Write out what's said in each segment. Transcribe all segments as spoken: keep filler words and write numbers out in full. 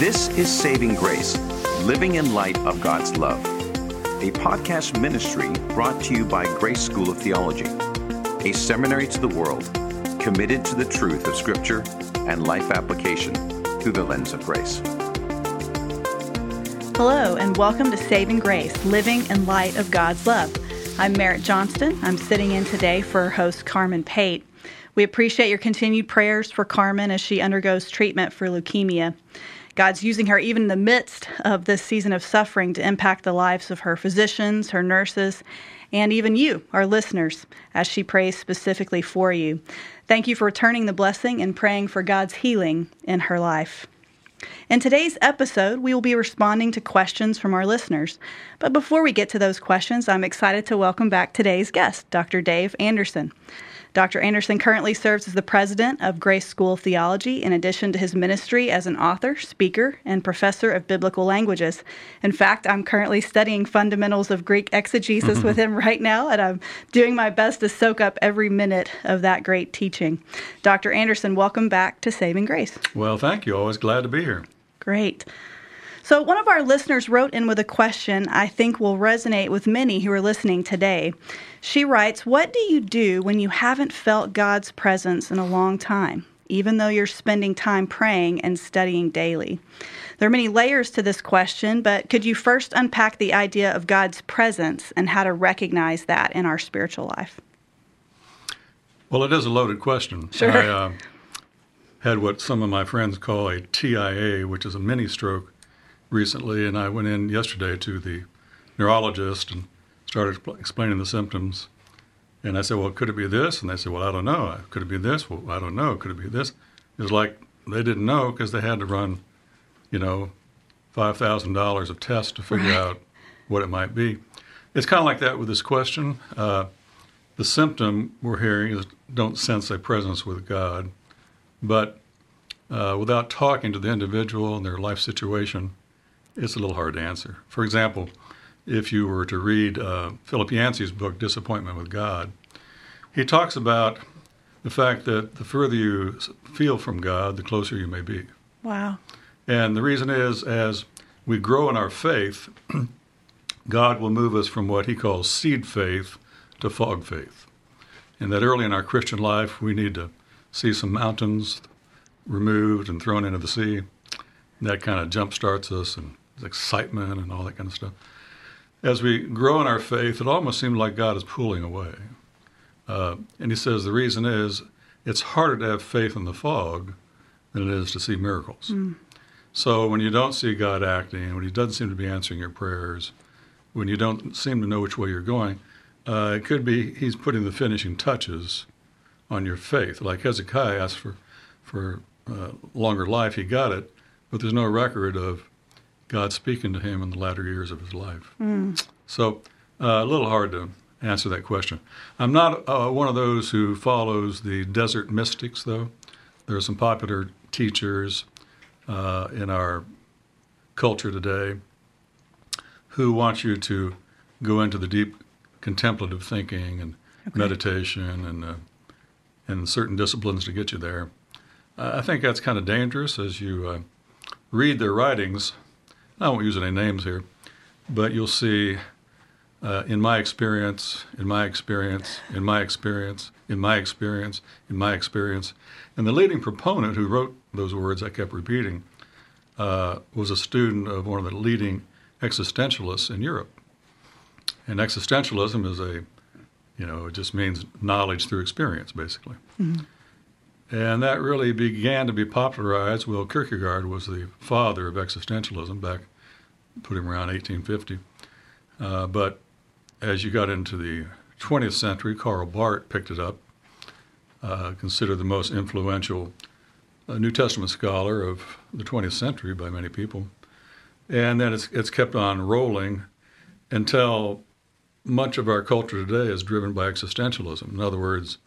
This is Saving Grace, Living in Light of God's Love, a podcast ministry brought to you by Grace School of Theology, a seminary to the world committed to the truth of Scripture and life application through the lens of grace. Hello, and welcome to Saving Grace, Living in Light of God's Love. I'm Merritt Johnston. I'm sitting in today for host Carmen Pate. We appreciate your continued prayers for Carmen as she undergoes treatment for leukemia. God's using her even in the midst of this season of suffering to impact the lives of her physicians, her nurses, and even you, our listeners, as she prays specifically for you. Thank you for returning the blessing and praying for God's healing in her life. In today's episode, we will be responding to questions from our listeners. But before we get to those questions, I'm excited to welcome back today's guest, Doctor Dave Anderson. Doctor Anderson currently serves as the president of Grace School of Theology, in addition to his ministry as an author, speaker, and professor of biblical languages. In fact, I'm currently studying fundamentals of Greek exegesis mm-hmm. with him right now, and I'm doing my best to soak up every minute of that great teaching. Doctor Anderson, welcome back to Saving Grace. Well, thank you. Always glad to be here. Great. So one of our listeners wrote in with a question I think will resonate with many who are listening today. She writes, what do you do when you haven't felt God's presence in a long time, even though you're spending time praying and studying daily? There are many layers to this question, but could you first unpack the idea of God's presence and how to recognize that in our spiritual life? Well, it is a loaded question. Sure. I uh, had what some of my friends call a T I A, which is a mini-stroke, recently, and I went in yesterday to the neurologist and started explaining the symptoms. And I said, well, could it be this? And they said, well, I don't know. Could it be this? Well, I don't know. Could it be this? It was like they didn't know because they had to run, you know, five thousand dollars of tests to figure right. out what it might be. It's kind of like that with this question. Uh, the symptom we're hearing is don't sense a presence with God. But uh, without talking to the individual and their life situation, it's a little hard to answer. For example, if you were to read uh, Philip Yancey's book, Disappointment with God, he talks about the fact that the further you feel from God, the closer you may be. Wow. And the reason is, as we grow in our faith, God will move us from what he calls seed faith to fog faith. And that early in our Christian life, we need to see some mountains removed and thrown into the sea. And that kind of jumpstarts us and excitement and all that kind of stuff. As we grow in our faith, it almost seems like God is pulling away. Uh, and he says the reason is it's harder to have faith in the fog than it is to see miracles. Mm. So when you don't see God acting, when he doesn't seem to be answering your prayers, when you don't seem to know which way you're going, uh, it could be he's putting the finishing touches on your faith. Like Hezekiah asked for, for uh, longer life, he got it, but there's no record of God speaking to him in the latter years of his life. Mm. So uh, a little hard to answer that question. I'm not uh, one of those who follows the desert mystics, though. There are some popular teachers uh, in our culture today who want you to go into the deep contemplative thinking and okay. meditation and, uh, and certain disciplines to get you there. Uh, I think that's kind of dangerous as you uh, read their writings. I won't use any names here, but you'll see uh, in my experience, in my experience, in my experience, in my experience, in my experience. And the leading proponent who wrote those words I kept repeating uh, was a student of one of the leading existentialists in Europe. And existentialism is a, you know, it just means knowledge through experience, basically. Mm-hmm. And that really began to be popularized. Well, Kierkegaard was the father of existentialism back, put him around eighteen fifty. Uh, but as you got into the twentieth century, Karl Barth picked it up, uh, considered the most influential uh, New Testament scholar of the twentieth century by many people. And then it's, it's kept on rolling until much of our culture today is driven by existentialism. In other words,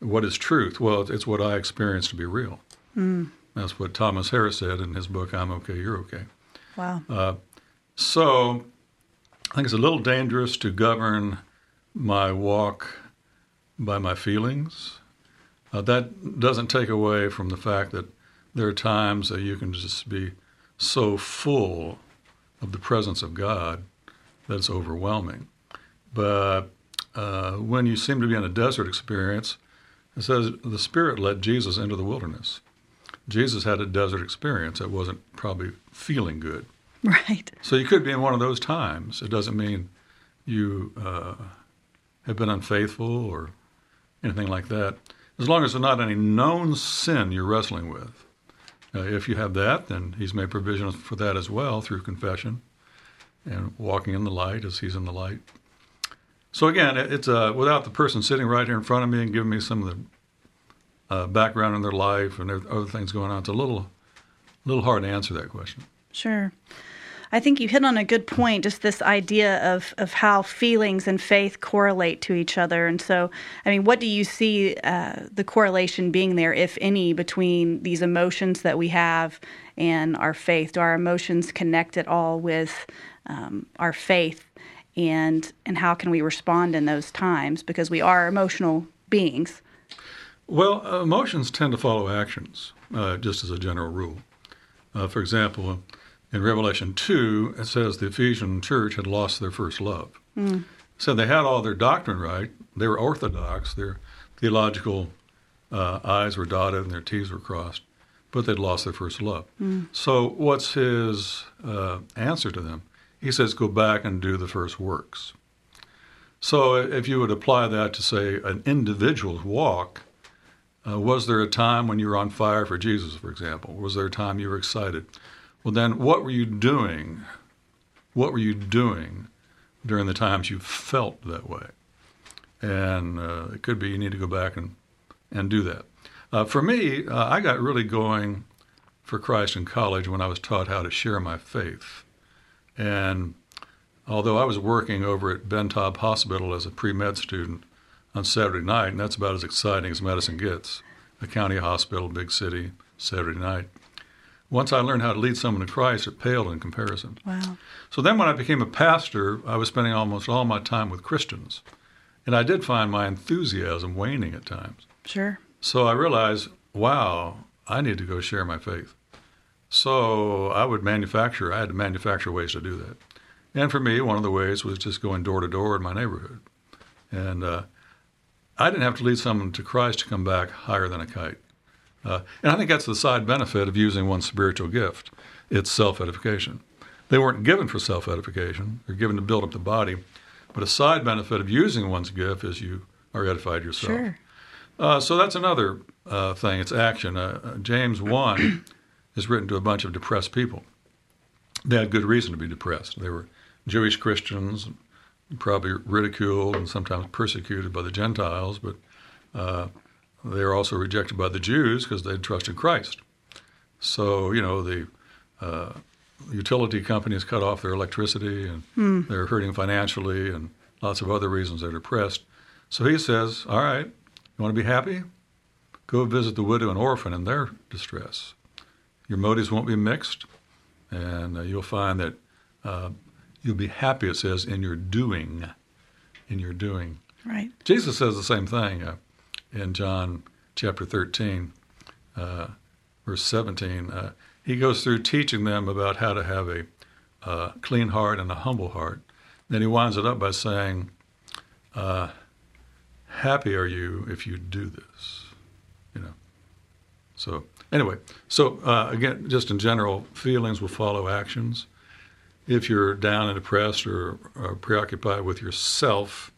what is truth? Well, it's what I experience to be real. Mm. That's what Thomas Harris said in his book, I'm Okay, You're Okay. Wow. Uh, so I think it's a little dangerous to govern my walk by my feelings. Uh, that doesn't take away from the fact that there are times that you can just be so full of the presence of God that it's overwhelming. But uh, when you seem to be in a desert experience, it says the Spirit led Jesus into the wilderness. Jesus had a desert experience that wasn't probably feeling good. Right. So you could be in one of those times. It doesn't mean you uh, have been unfaithful or anything like that. As long as there's not any known sin you're wrestling with. Uh, if you have that, then he's made provision for that as well through confession and walking in the light as he's in the light. So again, it's uh, without the person sitting right here in front of me and giving me some of the Uh, background in their life and other things going on. It's a little, little hard to answer that question. Sure. I think you hit on a good point, just this idea of, of how feelings and faith correlate to each other. And so, I mean, what do you see uh, the correlation being there, if any, between these emotions that we have and our faith? Do our emotions connect at all with um, our faith? And, and how can we respond in those times? Because we are emotional beings. Well, emotions tend to follow actions, uh, just as a general rule. Uh, for example, in Revelation two, it says the Ephesian church had lost their first love. Mm. So they had all their doctrine right. They were orthodox. Their theological uh, I's were dotted and their T's were crossed, but they'd lost their first love. Mm. So what's his uh, answer to them? He says, go back and do the first works. So if you would apply that to, say, an individual's walk, Uh, was there a time when you were on fire for Jesus, for example? Was there a time you were excited? Well, then what were you doing? What were you doing during the times you felt that way? And uh, it could be you need to go back and, and do that. Uh, for me, uh, I got really going for Christ in college when I was taught how to share my faith. And although I was working over at Ben Taub Hospital as a pre-med student, on Saturday night, and that's about as exciting as medicine gets. A county hospital, big city, Saturday night. Once I learned how to lead someone to Christ, it paled in comparison. Wow. So then when I became a pastor, I was spending almost all my time with Christians. And I did find my enthusiasm waning at times. Sure. So I realized, wow, I need to go share my faith. So I would manufacture, I had to manufacture ways to do that. And for me, one of the ways was just going door to door in my neighborhood. And, uh, I didn't have to lead someone to Christ to come back higher than a kite. Uh, and I think that's the side benefit of using one's spiritual gift. It's self-edification. They weren't given for self-edification. They're given to build up the body. But a side benefit of using one's gift is you are edified yourself. Sure. Uh, so that's another uh, thing. It's action. Uh, James one is written to a bunch of depressed people. They had good reason to be depressed. They were Jewish Christians, probably ridiculed and sometimes persecuted by the Gentiles, but uh, they were also rejected by the Jews because they had trusted Christ. So, you know, the uh, utility companies cut off their electricity, and mm. they're hurting financially, and lots of other reasons they're depressed. So he says, all right, you want to be happy? Go visit the widow and orphan in their distress. Your motives won't be mixed, and uh, you'll find that uh, you'll be happy, it says, in your doing, in your doing. Right. Jesus says the same thing uh, in John chapter thirteen, uh, verse seventeen. Uh, he goes through teaching them about how to have a uh, clean heart and a humble heart. Then he winds it up by saying, uh, happy are you if you do this, you know. So anyway, so uh, again, just in general, feelings will follow actions. If you're down and depressed or, or preoccupied with yourself,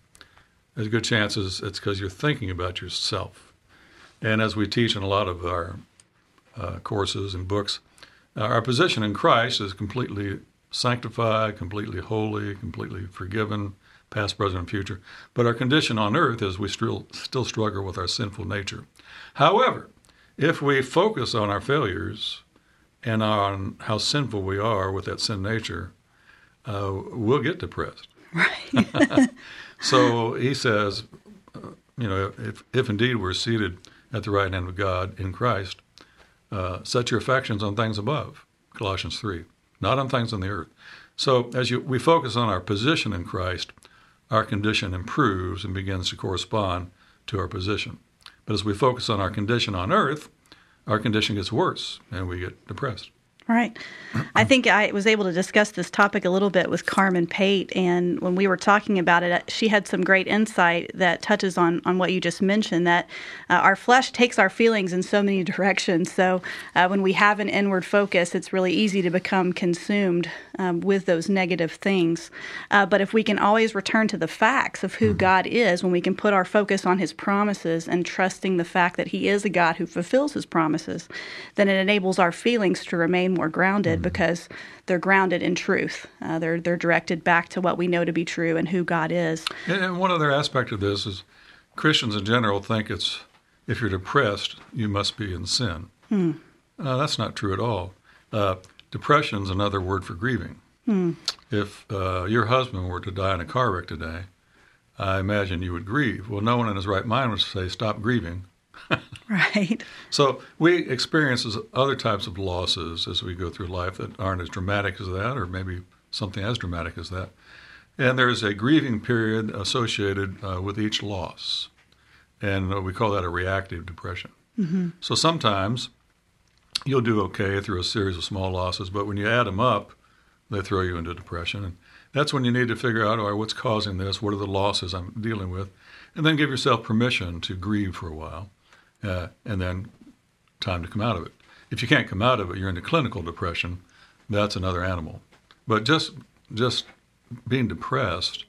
there's good chances it's because you're thinking about yourself. And as we teach in a lot of our uh, courses and books, uh, our position in Christ is completely sanctified, completely holy, completely forgiven, past, present, and future. But our condition on earth is we still, still struggle with our sinful nature. However, if we focus on our failures and on how sinful we are with that sin nature, Uh, we'll get depressed. Right. So he says, uh, you know, if, if indeed we're seated at the right hand of God in Christ, uh, set your affections on things above, Colossians three, not on things on the earth. So as you, we focus on our position in Christ, our condition improves and begins to correspond to our position. But as we focus on our condition on earth, our condition gets worse and we get depressed. Right. I think I was able to discuss this topic a little bit with Carmen Pate, and when we were talking about it, she had some great insight that touches on, on what you just mentioned, that uh, our flesh takes our feelings in so many directions. So uh, when we have an inward focus, it's really easy to become consumed um, with those negative things. Uh, but if we can always return to the facts of who mm-hmm. God is, when we can put our focus on His promises and trusting the fact that He is a God who fulfills His promises, then it enables our feelings to remain more grounded, because they're grounded in truth. Uh, they're they're directed back to what we know to be true and who God is. And, and one other aspect of this is Christians in general think it's if you're depressed, you must be in sin. Hmm. Uh, that's not true at all. Uh, depression's another word for grieving. Hmm. If uh, your husband were to die in a car wreck today, I imagine you would grieve. Well, no one in his right mind would say, stop grieving. Right. So we experience other types of losses as we go through life that aren't as dramatic as that, or maybe something as dramatic as that. And there's a grieving period associated uh, with each loss. And uh, we call that a reactive depression. Mm-hmm. So sometimes you'll do okay through a series of small losses, but when you add them up, they throw you into depression. And that's when you need to figure out, all right, what's causing this? What are the losses I'm dealing with? And then give yourself permission to grieve for a while. Uh, and then time to come out of it. If you can't come out of it, you're into clinical depression. That's another animal. But just just being depressed,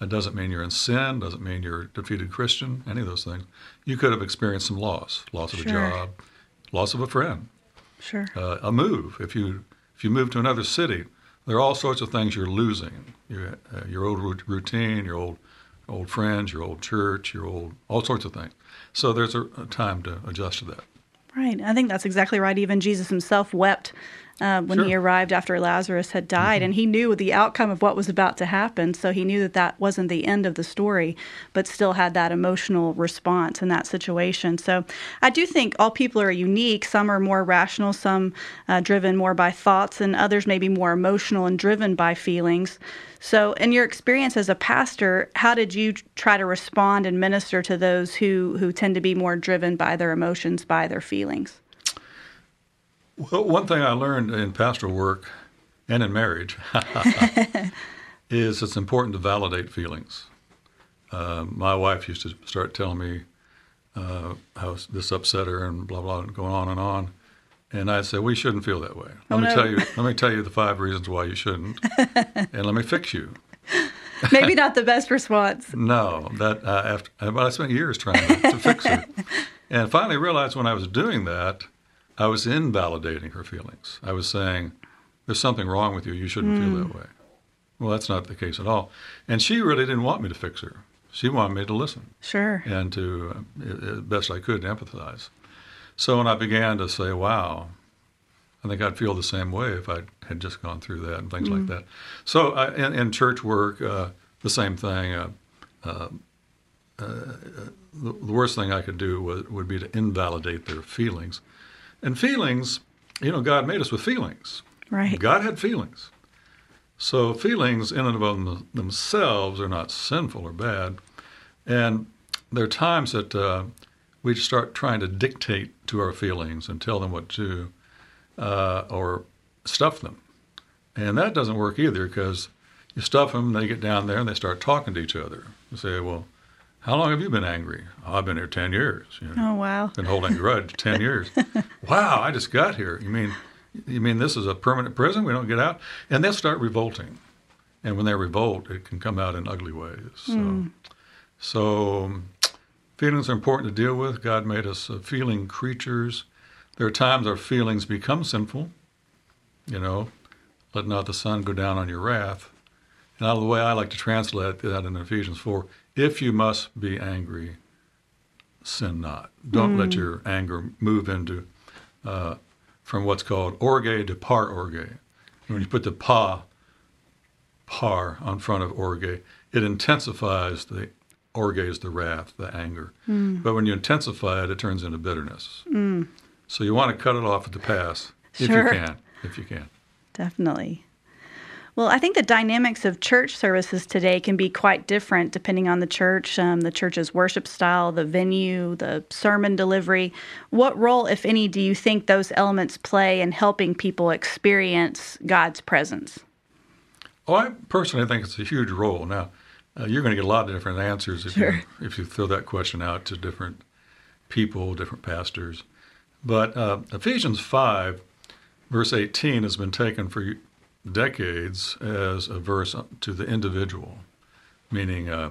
it doesn't mean you're in sin, doesn't mean you're a defeated Christian, any of those things. You could have experienced some loss, loss of sure. a job, loss of a friend, sure, uh, a move. If you if you move to another city, there are all sorts of things you're losing. Your, uh, your old routine, your old old friends, your old church, your old, all sorts of things. So there's a, a time to adjust to that. Right. I think that's exactly right. Even Jesus himself wept uh, when sure. he arrived after Lazarus had died, mm-hmm. and he knew the outcome of what was about to happen, so he knew that that wasn't the end of the story, but still had that emotional response in that situation. So I do think all people are unique. Some are more rational, some uh, driven more by thoughts, and others may be more emotional and driven by feelings. So in your experience as a pastor, how did you try to respond and minister to those who, who tend to be more driven by their emotions, by their feelings? Well, one thing I learned in pastoral work and in marriage is it's important to validate feelings. Uh, my wife used to start telling me uh, how this upset her and blah, blah, going on and on. And I said, we shouldn't feel that way. Let oh, me no. tell you. Let me tell you the five reasons why you shouldn't, and let me fix you. Maybe not the best response. No, that uh, after, but I spent years trying to, to fix her, and finally realized when I was doing that, I was invalidating her feelings. I was saying, "There's something wrong with you. You shouldn't mm. feel that way." Well, that's not the case at all. And she really didn't want me to fix her. She wanted me to listen, sure, and to uh, best I could to empathize. So when I began to say, wow, I think I'd feel the same way if I had just gone through that and things mm-hmm. like that. So I, in, in church work, uh, the same thing. Uh, uh, uh, the, the worst thing I could do was, would be to invalidate their feelings. And feelings, you know, God made us with feelings. Right. God had feelings. So feelings in and of them, themselves are not sinful or bad. And there are times that... Uh, we start trying to dictate to our feelings and tell them what to do, uh, or stuff them. And that doesn't work either, because you stuff them, they get down there, and they start talking to each other. You say, well, how long have you been angry? Oh, I've been here ten years. You know, oh, wow. Been holding a grudge ten years. Wow, I just got here. You mean you mean this is a permanent prison? We don't get out? And they'll start revolting. And when they revolt, it can come out in ugly ways. So... Mm. so Feelings are important to deal with. God made us uh, feeling creatures. There are times our feelings become sinful. You know, let not the sun go down on your wrath. And out of the way I like to translate that in Ephesians four, if you must be angry, sin not. Don't mm. let your anger move into, uh, from what's called orge to par orge. When you put the pa, par, on front of orge, it intensifies the orge is the wrath, the anger. Mm. But when you intensify it, it turns into bitterness. Mm. So you want to cut it off at the pass, sure. if you can, if you can. Definitely. Well, I think the dynamics of church services today can be quite different depending on the church, um, the church's worship style, the venue, the sermon delivery. What role, if any, do you think those elements play in helping people experience God's presence? Oh, I personally think it's a huge role. Now, uh, you're going to get a lot of different answers if, sure. you, if you throw that question out to different people, different pastors. But uh, Ephesians five, verse eighteen, has been taken for decades as a verse to the individual, meaning uh,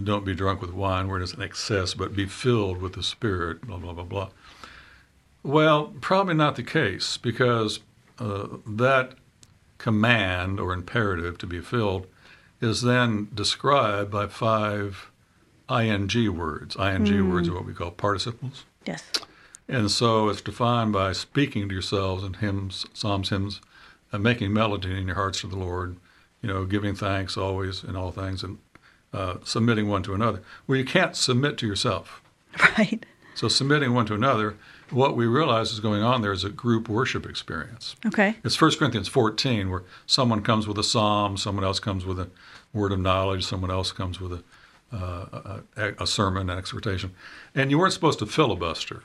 don't be drunk with wine where it is in excess, but be filled with the Spirit, blah, blah, blah, blah. Well, probably not the case, because uh, that command or imperative to be filled is then described by five ing words. Ing mm. words are what we call participles. Yes. And so it's defined by speaking to yourselves in hymns, psalms, hymns, and making melody in your hearts to the Lord, you know, giving thanks always in all things, and uh, submitting one to another. Well, you can't submit to yourself. Right. So submitting one to another, what we realize is going on there is a group worship experience. Okay. It's First Corinthians fourteen, where someone comes with a psalm, someone else comes with a word of knowledge, someone else comes with a, uh, a, a sermon, an exhortation. And you weren't supposed to filibuster.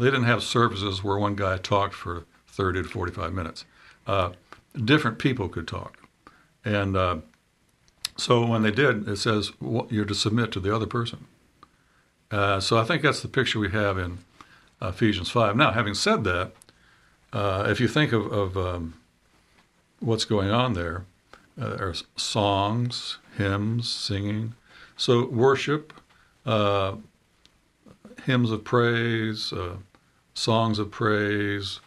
They didn't have services where one guy talked for thirty to forty-five minutes. Uh, different people could talk. And uh, so when they did, it says you're to submit to the other person. Uh, so I think that's the picture we have in Ephesians five. Now, having said that, uh, if you think of, of um, what's going on there, uh, there are songs, hymns, singing. So worship, uh, hymns of praise, uh, songs of praise,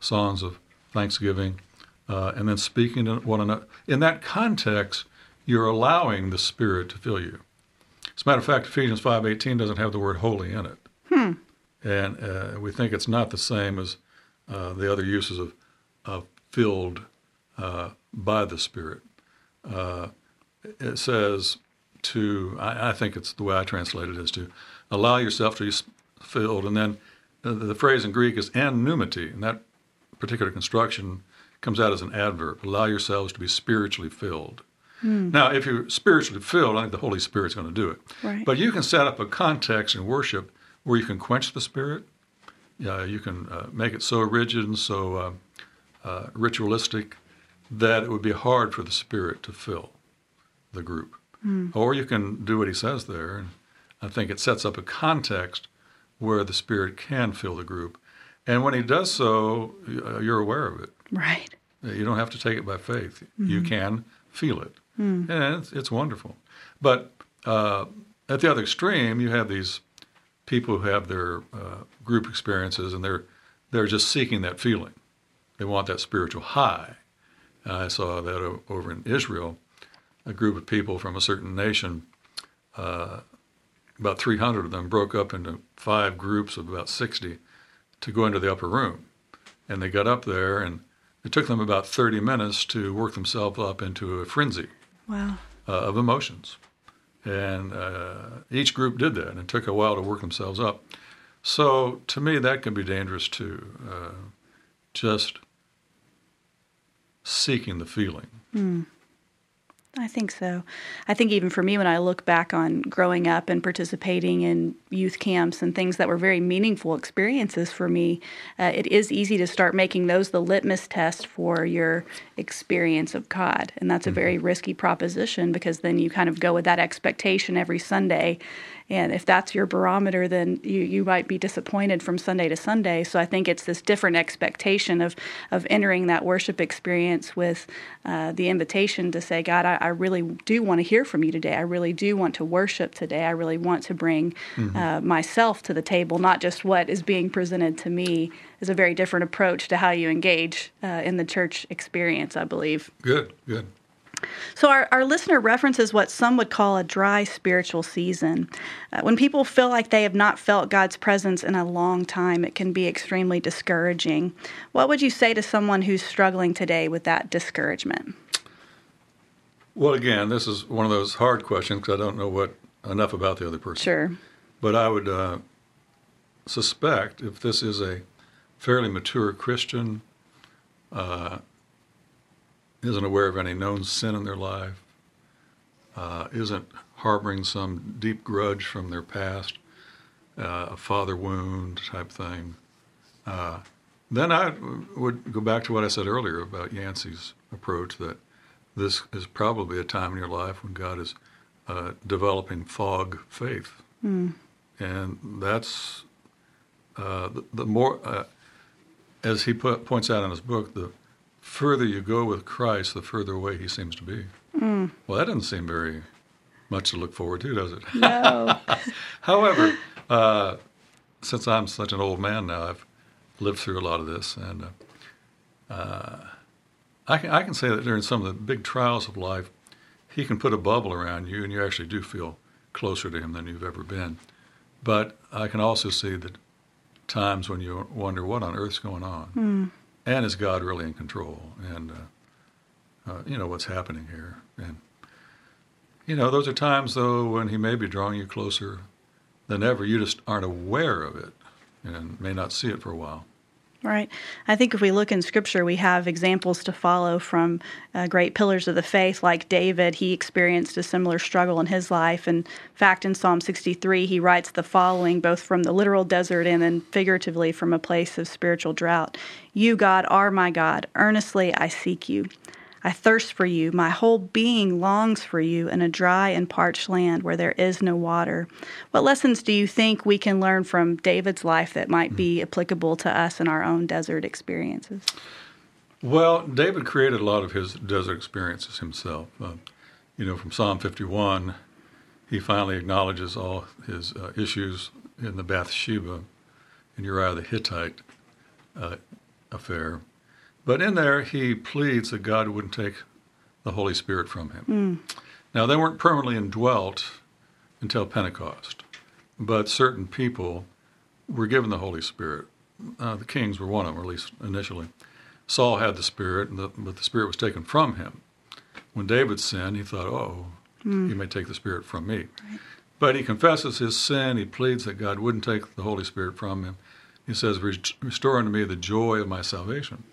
songs of thanksgiving, uh, and then speaking to one another. In that context, you're allowing the Spirit to fill you. As a matter of fact, Ephesians five eighteen doesn't have the word holy in it. Hmm. And uh, we think it's not the same as uh, the other uses of, of filled uh, by the Spirit. Uh, it says to, I, I think it's the way I translate it, is to allow yourself to be filled. And then uh, the phrase in Greek is en pneumati, and that particular construction comes out as an adverb. Allow yourselves to be spiritually filled. Mm. Now, if you're spiritually filled, I think the Holy Spirit's going to do it. Right. But you can set up a context in worship where you can quench the Spirit. Uh, you can uh, make it so rigid and so uh, uh, ritualistic that it would be hard for the Spirit to fill the group. Mm. Or you can do what he says there. And I think it sets up a context where the Spirit can fill the group. And when he does so, you're aware of it. Right. You don't have to take it by faith. Mm-hmm. You can feel it. Mm. And it's, it's wonderful. But uh, at the other extreme, you have these people who have their uh, group experiences, and they're they're just seeking that feeling. They want that spiritual high. Uh, I saw that o- over in Israel, a group of people from a certain nation, uh, about three hundred of them broke up into five groups of about sixty to go into the upper room. And they got up there, and it took them about thirty minutes to work themselves up into a frenzy. Wow. uh, of emotions. And uh, each group did that, and it took a while to work themselves up. So to me, that can be dangerous too, uh, just seeking the feeling. Mm. I think so. I think even for me, when I look back on growing up and participating in youth camps and things that were very meaningful experiences for me, uh, it is easy to start making those the litmus test for your experience of God. And that's a very risky proposition, because then you kind of go with that expectation every Sunday. And if that's your barometer, then you, you might be disappointed from Sunday to Sunday. So I think it's this different expectation of of entering that worship experience with uh, the invitation to say, God, I, I really do want to hear from you today. I really do want to worship today. I really want to bring mm-hmm. uh, myself to the table, not just what is being presented to me. Is a very different approach to how you engage uh, in the church experience, I believe. Good, good. So our, our listener references what some would call a dry spiritual season. Uh, when people feel like they have not felt God's presence in a long time, it can be extremely discouraging. What would you say to someone who's struggling today with that discouragement? Well, again, this is one of those hard questions because I don't know what enough about the other person. Sure. But I would uh, suspect if this is a fairly mature Christian, uh, isn't aware of any known sin in their life, uh, isn't harboring some deep grudge from their past, uh, a father wound type thing. Uh, then I would go back to what I said earlier about Yancey's approach, that this is probably a time in your life when God is uh, developing fog faith. Mm. And that's uh, the, the more, uh, as he put, points out in his book, the further you go with Christ, the further away he seems to be. Mm. Well, that doesn't seem very much to look forward to, does it? No. However, uh, since I'm such an old man now, I've lived through a lot of this, and uh, uh, I can I can say that during some of the big trials of life, he can put a bubble around you, and you actually do feel closer to him than you've ever been. But I can also see the times when you wonder, what on earth's going on? Mm. And is God really in control? And, uh, uh, you know, what's happening here? And, you know, those are times, though, when he may be drawing you closer than ever. You just aren't aware of it and may not see it for a while. Right. I think if we look in Scripture, we have examples to follow from uh, great pillars of the faith, like David. He experienced a similar struggle in his life. In fact, in Psalm sixty-three, he writes the following, both from the literal desert and then figuratively from a place of spiritual drought. You, God, are my God. Earnestly I seek you. I thirst for you. My whole being longs for you in a dry and parched land where there is no water. What lessons do you think we can learn from David's life that might be applicable to us in our own desert experiences? Well, David created a lot of his desert experiences himself. Uh, you know, from Psalm fifty-one, he finally acknowledges all his uh, issues in the Bathsheba and Uriah the Hittite uh, affair. But in there, he pleads that God wouldn't take the Holy Spirit from him. Mm. Now, they weren't permanently indwelt until Pentecost, but certain people were given the Holy Spirit. Uh, the kings were one of them, or at least initially. Saul had the Spirit, and the, but the Spirit was taken from him. When David sinned, he thought, oh, mm. he may take the Spirit from me. Right. But he confesses his sin. He pleads that God wouldn't take the Holy Spirit from him. He says, restore unto me the joy of my salvation.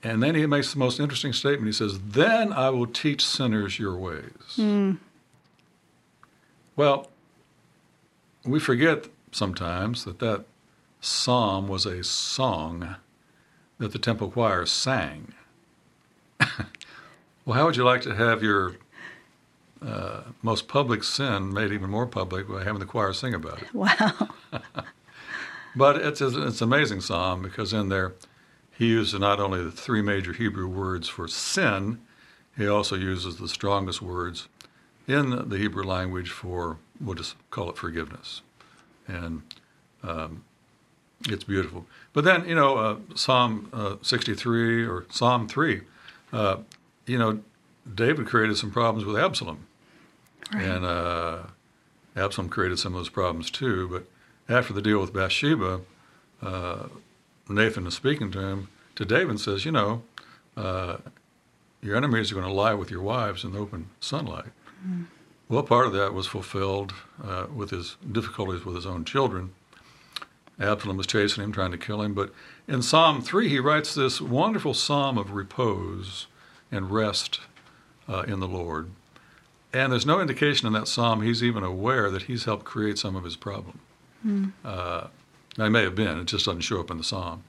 And then he makes the most interesting statement. He says, then I will teach sinners your ways. Mm. Well, we forget sometimes that that psalm was a song that the temple choir sang. Well, how would you like to have your uh, most public sin made even more public by having the choir sing about it? Wow. But it's, it's an amazing psalm, because in there, he uses not only the three major Hebrew words for sin, he also uses the strongest words in the Hebrew language for, we'll just call it forgiveness. And um, it's beautiful. But then, you know, uh, Psalm uh, sixty-three or Psalm three, uh, you know, David created some problems with Absalom. Right. And uh, Absalom created some of those problems too. But after the deal with Bathsheba, uh, Nathan is speaking to him, to David, and says, you know, uh, your enemies are going to lie with your wives in the open sunlight. Mm. Well, part of that was fulfilled uh, with his difficulties with his own children. Absalom was chasing him, trying to kill him. But in Psalm three, he writes this wonderful psalm of repose and rest uh, in the Lord. And there's no indication in that psalm he's even aware that he's helped create some of his problem. Mm. Uh, Now, it may have been. It just doesn't show up in the psalm.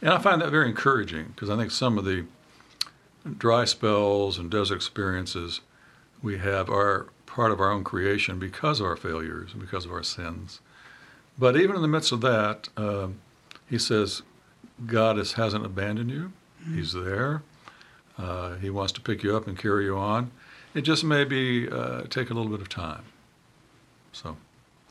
And I find that very encouraging, because I think some of the dry spells and desert experiences we have are part of our own creation because of our failures and because of our sins. But even in the midst of that, uh, he says, God is, hasn't abandoned you. Mm-hmm. He's there. Uh, he wants to pick you up and carry you on. It just may be uh, take a little bit of time. So...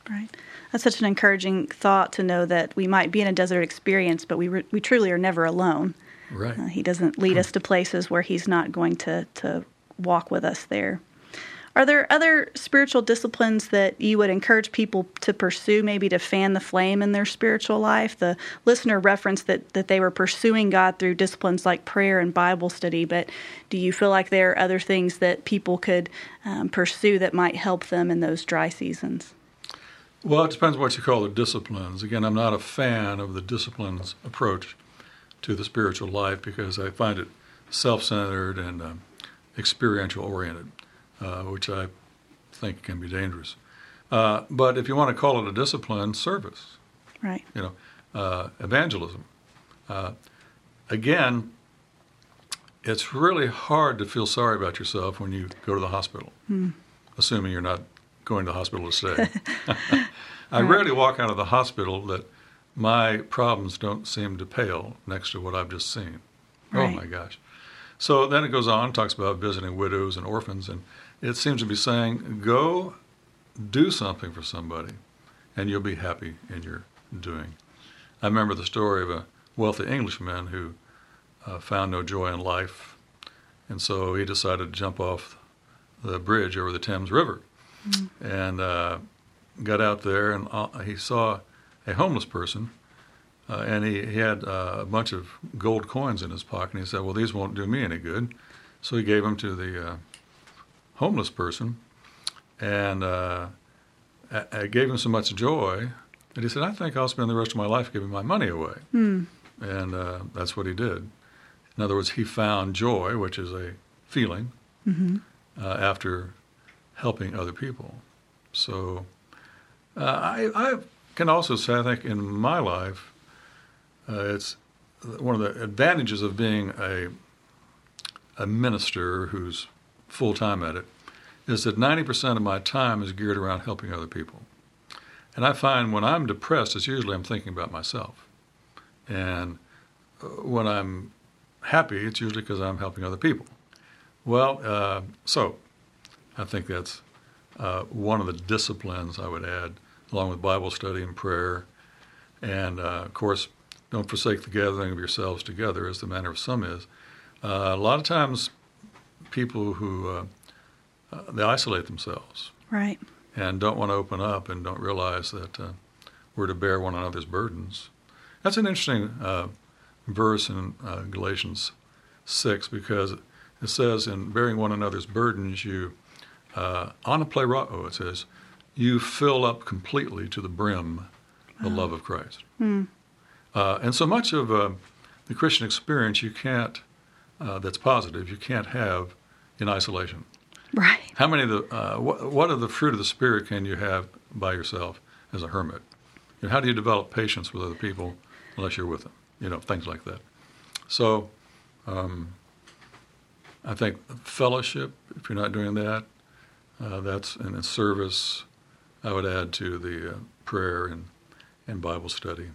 Right. That's such an encouraging thought, to know that we might be in a desert experience, but we re- we truly are never alone. Right. Uh, he doesn't lead us to places where he's not going to, to walk with us there. Are there other spiritual disciplines that you would encourage people to pursue, maybe to fan the flame in their spiritual life? The listener referenced that, that they were pursuing God through disciplines like prayer and Bible study, but do you feel like there are other things that people could um, pursue that might help them in those dry seasons? Well, it depends what you call the disciplines. Again, I'm not a fan of the disciplines approach to the spiritual life, because I find it self-centered and um, experiential-oriented, uh, which I think can be dangerous. Uh, but if you want to call it a discipline, service. Right. You know, uh, evangelism. Uh, again, it's really hard to feel sorry about yourself when you go to the hospital, hmm. assuming you're not going to the hospital to stay. I right. rarely walk out of the hospital that my problems don't seem to pale next to what I've just seen. Right. Oh, my gosh. So then it goes on, talks about visiting widows and orphans, and it seems to be saying, go do something for somebody, and you'll be happy in your doing. I remember the story of a wealthy Englishman who uh, found no joy in life, and so he decided to jump off the bridge over the Thames River, mm-hmm. and uh, got out there, and uh, he saw a homeless person, uh, and he, he had uh, a bunch of gold coins in his pocket, and he said, well, these won't do me any good. So he gave them to the uh, homeless person, and uh, it gave him so much joy that he said, I think I'll spend the rest of my life giving my money away. Mm. And uh, that's what he did. In other words, he found joy, which is a feeling, mm-hmm. uh, after helping other people. So uh, I, I can also say, I think in my life, uh, it's one of the advantages of being a, a minister who's full-time at it, is that ninety percent of my time is geared around helping other people. And I find when I'm depressed, it's usually I'm thinking about myself. And when I'm happy, it's usually because I'm helping other people. Well, uh, so I think that's uh, one of the disciplines I would add, along with Bible study and prayer. And, uh, of course, don't forsake the gathering of yourselves together, as the manner of some is. Uh, a lot of times people who... Uh, Uh, they isolate themselves, right, and don't want to open up and don't realize that uh, we're to bear one another's burdens. That's an interesting uh, verse in uh, Galatians six, because it says, in bearing one another's burdens, you, uh, anapleirao, it says, you fill up completely to the brim the wow. love of Christ. Hmm. Uh, and so much of uh, the Christian experience you can't, uh, that's positive, you can't have in isolation. Right. How many of the, uh, wh- what of the fruit of the Spirit can you have by yourself as a hermit? And how do you develop patience with other people unless you're with them? You know, things like that. So um, I think fellowship, if you're not doing that, uh, that's in service. I would add to the uh, prayer and, and Bible study.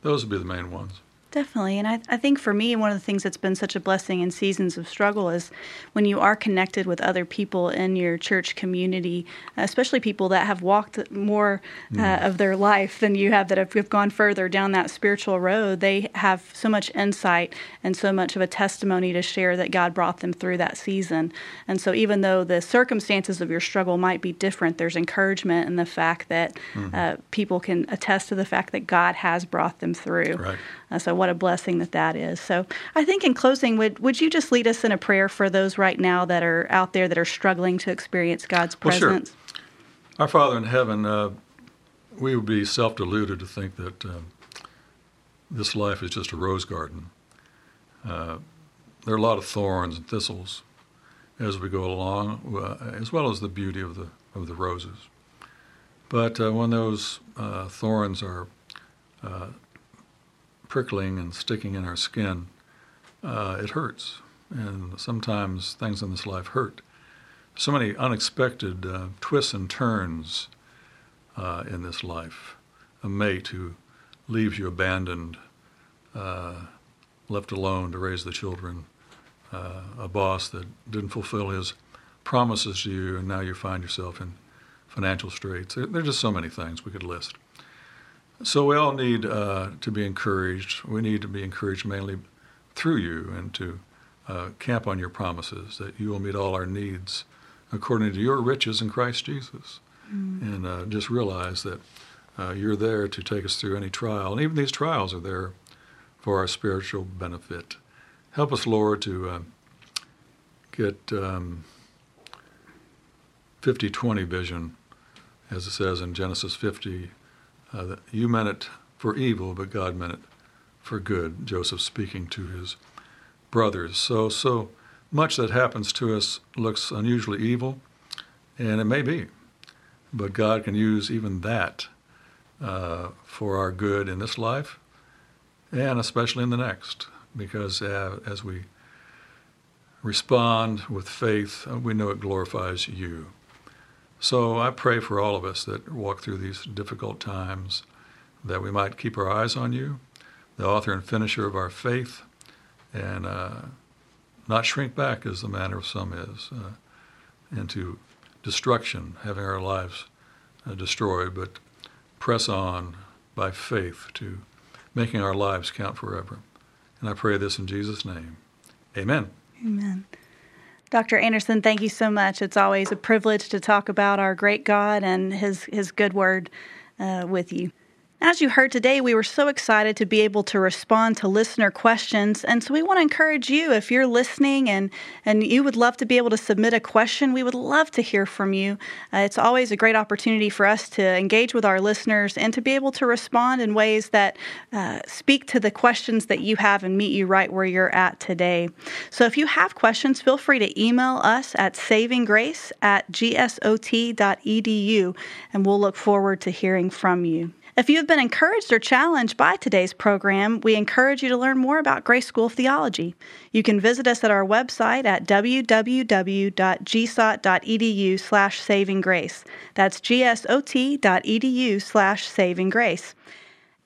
Those would be the main ones. Definitely. And I, I think for me, one of the things that's been such a blessing in seasons of struggle is when you are connected with other people in your church community, especially people that have walked more uh, mm. of their life than you have, that have, have gone further down that spiritual road. They have so much insight and so much of a testimony to share that God brought them through that season. And so even though the circumstances of your struggle might be different, there's encouragement in the fact that mm-hmm. uh, people can attest to the fact that God has brought them through. Right. Uh, so what a blessing that that is. So I think in closing, would, would you just lead us in a prayer for those right now that are out there that are struggling to experience God's presence? Well, sure. Our Father in heaven, uh, we would be self-deluded to think that uh, this life is just a rose garden. Uh, there are a lot of thorns and thistles as we go along, uh, as well as the beauty of the, of the roses. But uh, when those uh, thorns are uh, prickling and sticking in our skin, uh, it hurts. And sometimes things in this life hurt. So many unexpected uh, twists and turns uh, in this life. A mate who leaves you abandoned, uh, left alone to raise the children. Uh, a boss that didn't fulfill his promises to you, and now you find yourself in financial straits. There, there are just so many things we could list. So we all need uh, to be encouraged. We need to be encouraged mainly through you, and to uh, camp on your promises that you will meet all our needs according to your riches in Christ Jesus. Mm. And uh, just realize that uh, you're there to take us through any trial. And even these trials are there for our spiritual benefit. Help us, Lord, to uh, get um, fifty twenty vision, as it says in Genesis fifty, Uh, you meant it for evil, but God meant it for good. Joseph speaking to his brothers. So, so much that happens to us looks unusually evil, and it may be, but God can use even that uh, for our good in this life, and especially in the next, because uh, as we respond with faith, we know it glorifies you. So I pray for all of us that walk through these difficult times, that we might keep our eyes on you, the author and finisher of our faith, and uh, not shrink back as the manner of some is, uh, into destruction, having our lives uh, destroyed, but press on by faith to making our lives count forever. And I pray this in Jesus' name. Amen. Amen. Doctor Anderson, thank you so much. It's always a privilege to talk about our great God and his, his good word uh, with you. As you heard today, we were so excited to be able to respond to listener questions, and so we want to encourage you, if you're listening and, and you would love to be able to submit a question, we would love to hear from you. Uh, it's always a great opportunity for us to engage with our listeners and to be able to respond in ways that uh, speak to the questions that you have and meet you right where you're at today. So if you have questions, feel free to email us at savinggrace at g s o t dot e d u, and we'll look forward to hearing from you. If you have been encouraged or challenged by today's program, we encourage you to learn more about Grace School of Theology. You can visit us at our website at w w w dot g s o t dot e d u slash saving grace. That's g s o t dot e d u slash saving grace.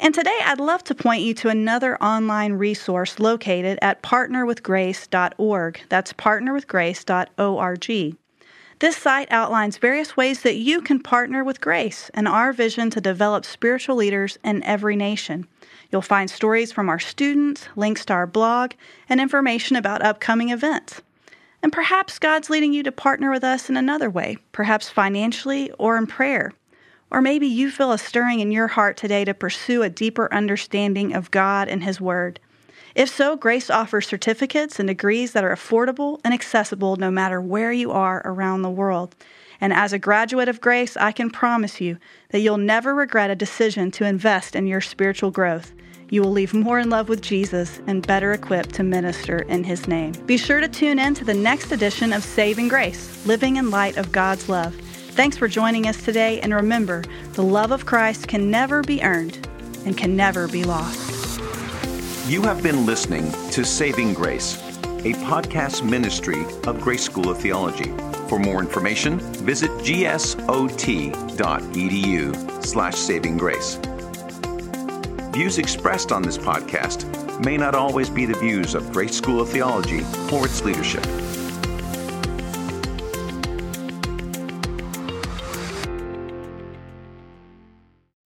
And today, I'd love to point you to another online resource located at partner with grace dot org. That's partner with grace dot org. This site outlines various ways that you can partner with Grace and our vision to develop spiritual leaders in every nation. You'll find stories from our students, links to our blog, and information about upcoming events. And perhaps God's leading you to partner with us in another way, perhaps financially or in prayer. Or maybe you feel a stirring in your heart today to pursue a deeper understanding of God and His Word. If so, Grace offers certificates and degrees that are affordable and accessible no matter where you are around the world. And as a graduate of Grace, I can promise you that you'll never regret a decision to invest in your spiritual growth. You will leave more in love with Jesus and better equipped to minister in His name. Be sure to tune in to the next edition of Saving Grace, Living in Light of God's Love. Thanks for joining us today, and remember, the love of Christ can never be earned and can never be lost. You have been listening to Saving Grace, a podcast ministry of Grace School of Theology. For more information, visit g s o t dot e d u slash saving grace. Views expressed on this podcast may not always be the views of Grace School of Theology or its leadership.